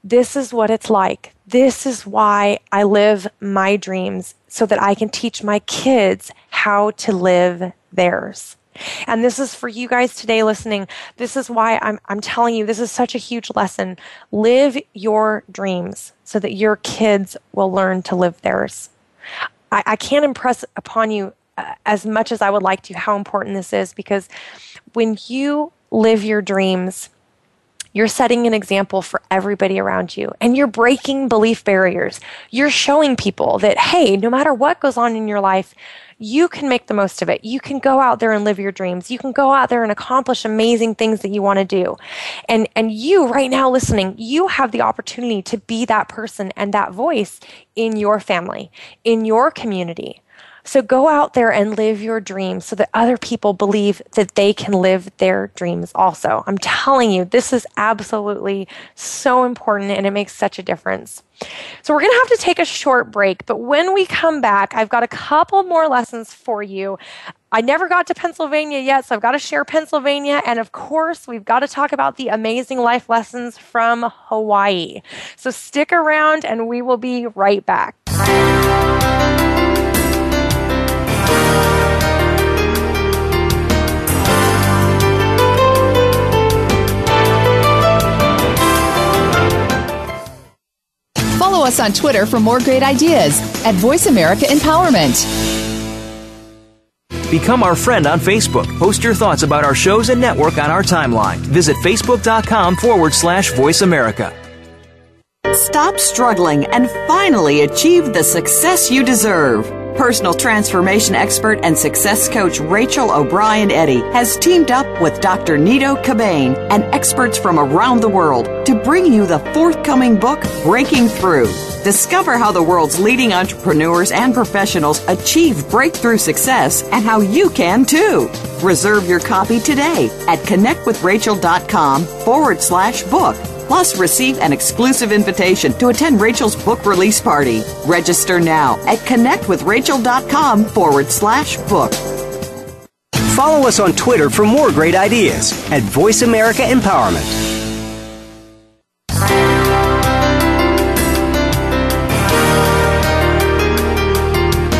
this is what it's like. This is why I live my dreams, so that I can teach my kids how to live theirs. And this is for you guys today listening. This is why I'm, I'm telling you, this is such a huge lesson. Live your dreams so that your kids will learn to live theirs. I, I can't impress upon you uh, as much as I would like to how important this is, because when you live your dreams, you're setting an example for everybody around you, and you're breaking belief barriers. You're showing people that, hey, no matter what goes on in your life, you can make the most of it. You can go out there and live your dreams. You can go out there and accomplish amazing things that you want to do. And and you right now listening, you have the opportunity to be that person and that voice in your family, in your community. So go out there and live your dreams so that other people believe that they can live their dreams also. I'm telling you, this is absolutely so important and it makes such a difference. So we're going to have to take a short break, but when we come back, I've got a couple more lessons for you. I never got to Pennsylvania yet, so I've got to share Pennsylvania. And of course, we've got to talk about the amazing life lessons from Hawaii. So stick around and we will be right back. Follow us on Twitter for more great ideas at Voice America Empowerment. Become our friend on Facebook. Post your thoughts about our shows and network on our timeline. Visit facebook.com forward slash Voice America. Stop struggling and finally achieve the success you deserve. Personal transformation expert and success coach Rachel O'Brien Eddy has teamed up with Doctor Nito Cabane and experts from around the world to bring you the forthcoming book, Breaking Through. Discover how the world's leading entrepreneurs and professionals achieve breakthrough success and how you can too. Reserve your copy today at connectwithrachel.com forward slash book. Plus, receive an exclusive invitation to attend Rachel's book release party. Register now at connectwithrachel.com forward slash book. Follow us on Twitter for more great ideas at Voice America Empowerment.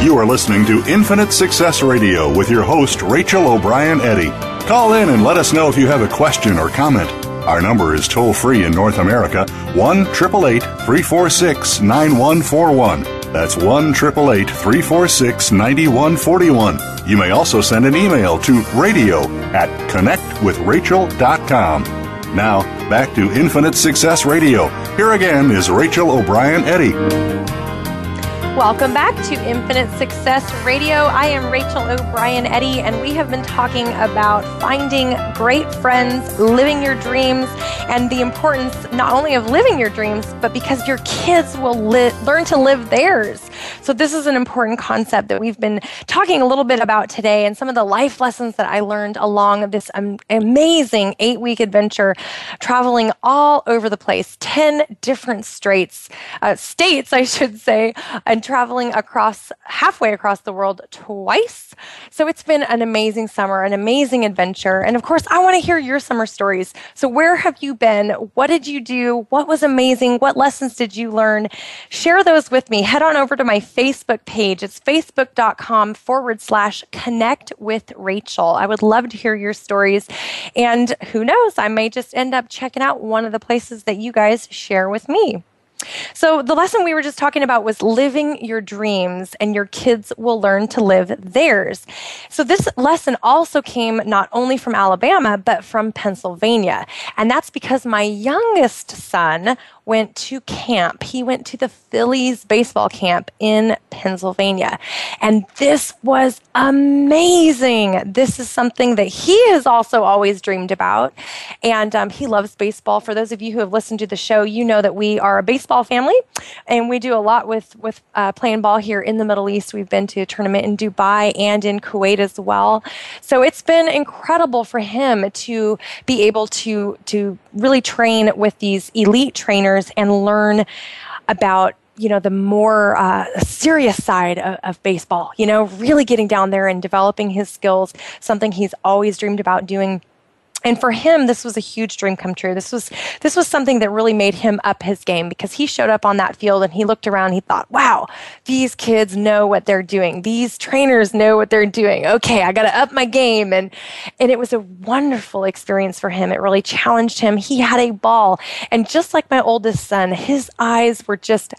You are listening to Infinite Success Radio with your host, Rachel O'Brien Eddy. Call in and let us know if you have a question or comment. Our number is toll-free in North America, one eight eight eight, three four six, nine one four one. That's one eight eight eight, three four six, nine one four one. You may also send an email to radio at connect with rachel dot com. Now, back to Infinite Success Radio. Here again is Rachel O'Brien Eddy. Welcome back to Infinite Success Radio. I am Rachel O'Brien Eddy, and we have been talking about finding great friends, living your dreams, and the importance not only of living your dreams, but because your kids will li- learn to live theirs. So this is an important concept that we've been talking a little bit about today, and some of the life lessons that I learned along this um, amazing eight-week adventure, traveling all over the place, ten different states, uh, states, I should say, and traveling across, halfway across the world twice. So it's been an amazing summer, an amazing adventure. And of course, I want to hear your summer stories. So where have you been? What did you do? What was amazing? What lessons did you learn? Share those with me. Head on over to my Facebook page. It's facebook.com forward slash connect with Rachel. I would love to hear your stories. And who knows, I may just end up checking out one of the places that you guys share with me. So the lesson we were just talking about was living your dreams, and your kids will learn to live theirs. So this lesson also came not only from Alabama, but from Pennsylvania. And that's because my youngest son went to camp. He went to the Phillies baseball camp in Pennsylvania. And this was amazing. This is something that he has also always dreamed about. And um, he loves baseball. For those of you who have listened to the show, you know that we are a baseball family. And we do a lot with, with uh, playing ball here in the Middle East. We've been to a tournament in Dubai and in Kuwait as well. So it's been incredible for him to be able to, to really train with these elite trainers and learn about, you know, the more uh, serious side of, of baseball, you know, really getting down there and developing his skills, something he's always dreamed about doing. And for him, this was a huge dream come true. This was this was something that really made him up his game, because he showed up on that field and he looked around. He thought, wow, these kids know what they're doing. These trainers know what they're doing. Okay, I got to up my game. And, and it was a wonderful experience for him. It really challenged him. He had a ball. And just like my oldest son, his eyes were just...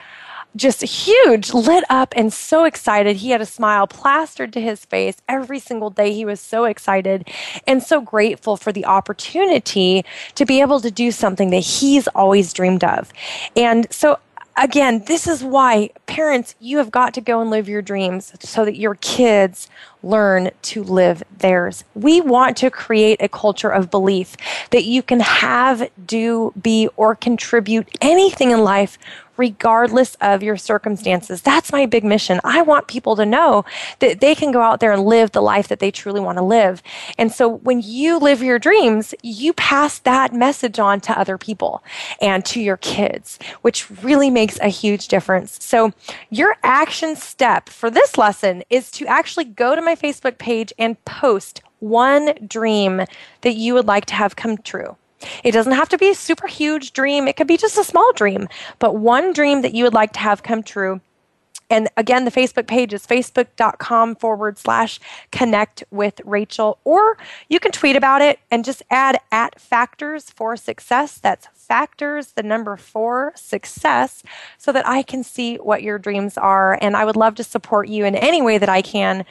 just huge, lit up and so excited. He had a smile plastered to his face every single day. He was so excited and so grateful for the opportunity to be able to do something that he's always dreamed of. And so again, this is why parents, you have got to go and live your dreams so that your kids learn to live theirs. We want to create a culture of belief that you can have, do, be, or contribute anything in life regardless of your circumstances. That's my big mission. I want people to know that they can go out there and live the life that they truly want to live. And so when you live your dreams, you pass that message on to other people and to your kids, which really makes a huge difference. So your action step for this lesson is to actually go to my Facebook page and post one dream that you would like to have come true. It doesn't have to be a super huge dream. It could be just a small dream, but one dream that you would like to have come true. And again, the Facebook page is facebook.com forward slash connect with Rachel, or you can tweet about it and just add at factors for success. That's factors, the number four, success, so that I can see what your dreams are. And I would love to support you in any way that I can,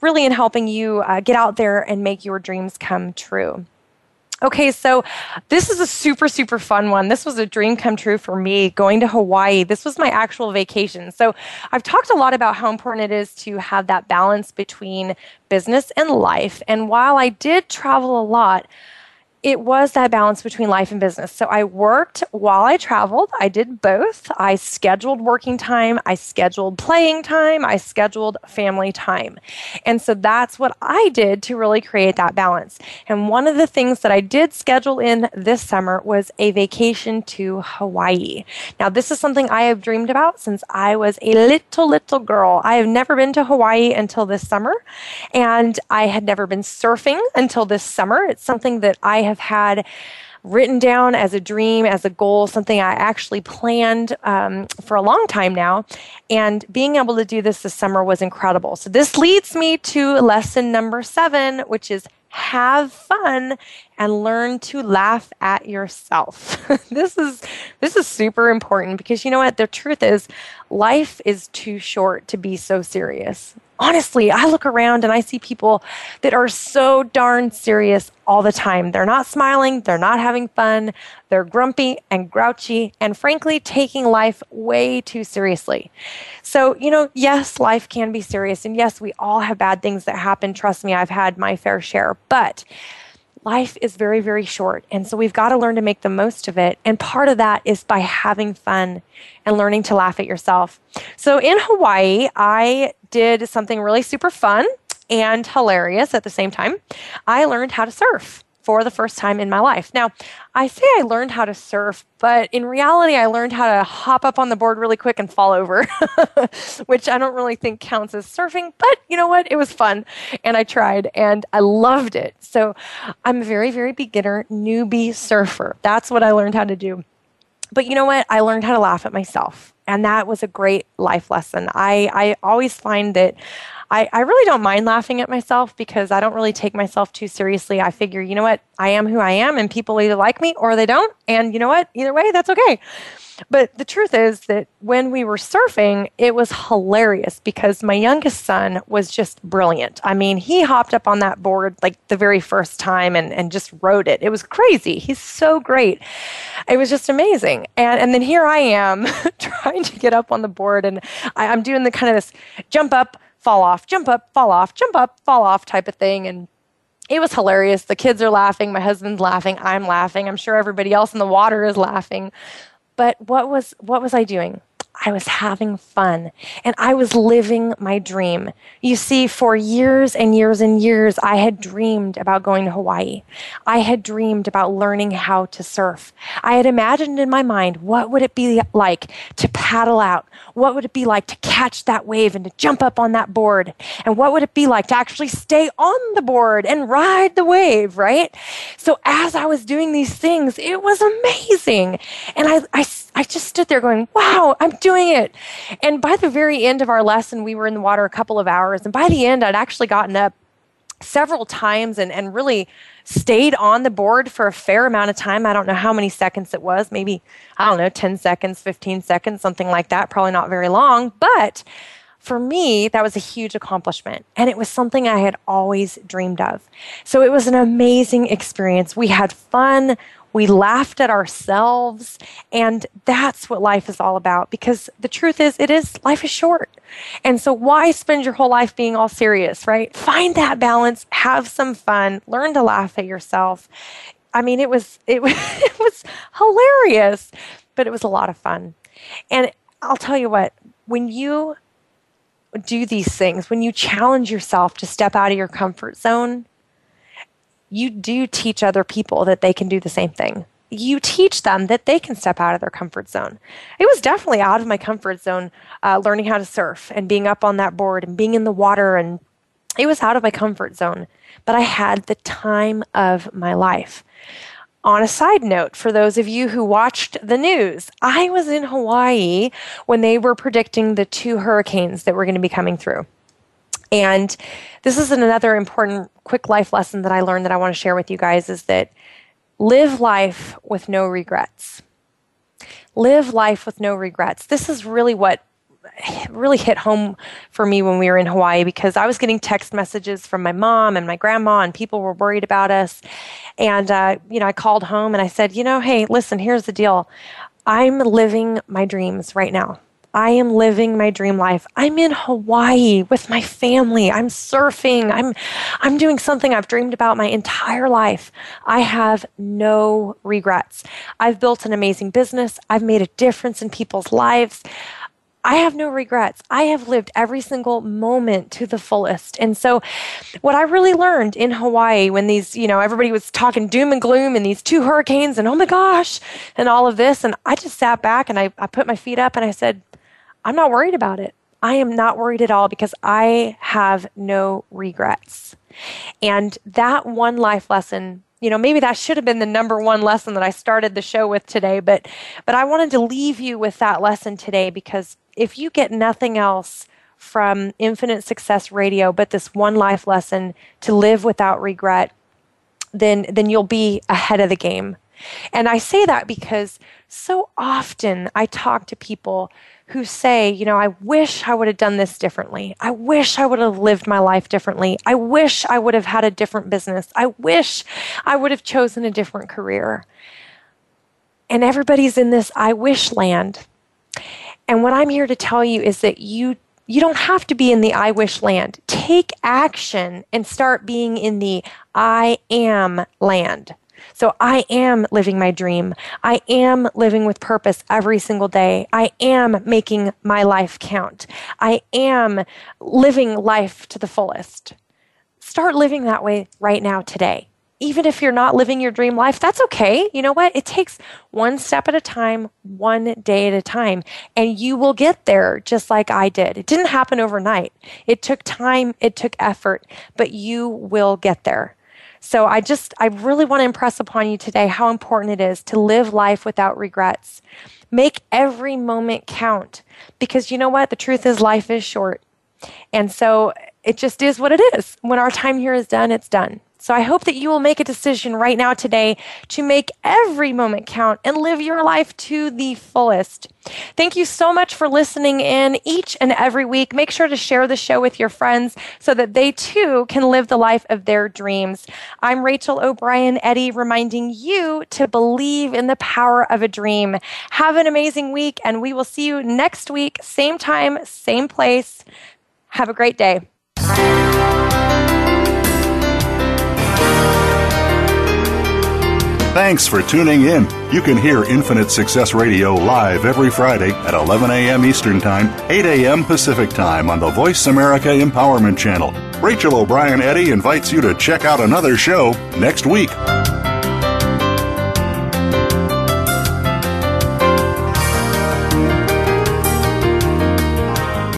really in helping you uh, get out there and make your dreams come true. Okay, so this is a super, super fun one. This was a dream come true for me, going to Hawaii. This was my actual vacation. So I've talked a lot about how important it is to have that balance between business and life. And while I did travel a lot, it was that balance between life and business. So I worked while I traveled. I did both. I scheduled working time. I scheduled playing time. I scheduled family time. And so that's what I did to really create that balance. And one of the things that I did schedule in this summer was a vacation to Hawaii. Now, this is something I have dreamed about since I was a little, little girl. I have never been to Hawaii until this summer, and I had never been surfing until this summer. It's something that I have had written down as a dream, as a goal, something I actually planned um, for a long time now. And being able to do this this summer was incredible. So this leads me to lesson number seven, which is have fun and learn to laugh at yourself. This is this is super important, because you know what? The truth is, life is too short to be so serious. Honestly, I look around and I see people that are so darn serious all the time. They're not smiling, they're not having fun, they're grumpy and grouchy, and frankly, taking life way too seriously. So, you know, yes, life can be serious, and yes, we all have bad things that happen. Trust me, I've had my fair share, but life is very, very short, and so we've got to learn to make the most of it, and part of that is by having fun and learning to laugh at yourself. So in Hawaii, I did something really super fun and hilarious at the same time. I learned how to surf for the first time in my life. Now, I say I learned how to surf, but in reality, I learned how to hop up on the board really quick and fall over, which I don't really think counts as surfing, but you know what? It was fun, and I tried, and I loved it. So I'm a very, very beginner, newbie surfer. That's what I learned how to do. But you know what? I learned how to laugh at myself, and that was a great life lesson. I, I always find that I, I really don't mind laughing at myself, because I don't really take myself too seriously. I figure, you know what, I am who I am, and people either like me or they don't. And you know what, either way, that's okay. But the truth is that when we were surfing, it was hilarious, because my youngest son was just brilliant. I mean, he hopped up on that board like the very first time and, and just rode it. It was crazy. He's so great. It was just amazing. And and then here I am trying to get up on the board, and I, I'm doing the kind of this jump up, fall off, jump up, fall off, jump up, fall off type of thing. And it was hilarious. The kids are laughing. My husband's laughing. I'm laughing. I'm sure everybody else in the water is laughing. But what was what was I doing? I was having fun, and I was living my dream. You see, for years and years and years, I had dreamed about going to Hawaii. I had dreamed about learning how to surf. I had imagined in my mind, what would it be like to paddle out? What would it be like to catch that wave and to jump up on that board? And what would it be like to actually stay on the board and ride the wave, right? So as I was doing these things, it was amazing. And I, I, I just stood there going, wow, I'm doing it. And by the very end of our lesson, we were in the water a couple of hours. And by the end, I'd actually gotten up several times and, and really stayed on the board for a fair amount of time. I don't know how many seconds it was, maybe, I don't know, ten seconds, fifteen seconds, something like that. Probably not very long. But for me, that was a huge accomplishment, and it was something I had always dreamed of. So it was an amazing experience. We had fun. We laughed at ourselves, and that's what life is all about, because the truth is, it is, life is short. And so why spend your whole life being all serious, right? Find that balance, have some fun, learn to laugh at yourself. I mean, it was it was, it was hilarious, but it was a lot of fun. And I'll tell you what, when you do these things, when you challenge yourself to step out of your comfort zone, you do teach other people that they can do the same thing. You teach them that they can step out of their comfort zone. It was definitely out of my comfort zone, uh, learning how to surf and being up on that board and being in the water, and it was out of my comfort zone, but I had the time of my life. On a side note, for those of you who watched the news, I was in Hawaii when they were predicting the two hurricanes that were going to be coming through. And this is another important quick life lesson that I learned that I want to share with you guys, is that live life with no regrets. Live life with no regrets. This is really what really hit home for me when we were in Hawaii, because I was getting text messages from my mom and my grandma, and people were worried about us. And, uh, you know, I called home and I said, you know, hey, listen, here's the deal. I'm living my dreams right now. I am living my dream life. I'm in Hawaii with my family. I'm surfing. I'm, I'm doing something I've dreamed about my entire life. I have no regrets. I've built an amazing business. I've made a difference in people's lives. I have no regrets. I have lived every single moment to the fullest. And so what I really learned in Hawaii, when these, you know, everybody was talking doom and gloom and these two hurricanes and oh my gosh, and all of this. And I just sat back and I, I put my feet up and I said, I'm not worried about it. I am not worried at all, because I have no regrets. And that one life lesson, you know, maybe that should have been the number one lesson that I started the show with today, but but I wanted to leave you with that lesson today, because if you get nothing else from Infinite Success Radio but this one life lesson to live without regret, then then you'll be ahead of the game. And I say that because so often I talk to people who say, you know, I wish I would have done this differently. I wish I would have lived my life differently. I wish I would have had a different business. I wish I would have chosen a different career. And everybody's in this I wish land. And what I'm here to tell you is that you you don't have to be in the I wish land. Take action and start being in the I am land. So I am living my dream. I am living with purpose every single day. I am making my life count. I am living life to the fullest. Start living that way right now today. Even if you're not living your dream life, that's okay. You know what? It takes one step at a time, one day at a time, and you will get there just like I did. It didn't happen overnight. It took time, it took effort, but you will get there. So I just, I really want to impress upon you today how important it is to live life without regrets. Make every moment count, because you know what? The truth is, life is short. And so it just is what it is. When our time here is done, it's done. So I hope that you will make a decision right now today to make every moment count and live your life to the fullest. Thank you so much for listening in each and every week. Make sure to share the show with your friends so that they too can live the life of their dreams. I'm Rachel O'Brien Eddy, reminding you to believe in the power of a dream. Have an amazing week, and we will see you next week, same time, same place. Have a great day. Thanks for tuning in. You can hear Infinite Success Radio live every Friday at eleven a.m. Eastern Time, eight a.m. Pacific Time on the Voice America Empowerment Channel. Rachel O'Brien Eddy invites you to check out another show next week.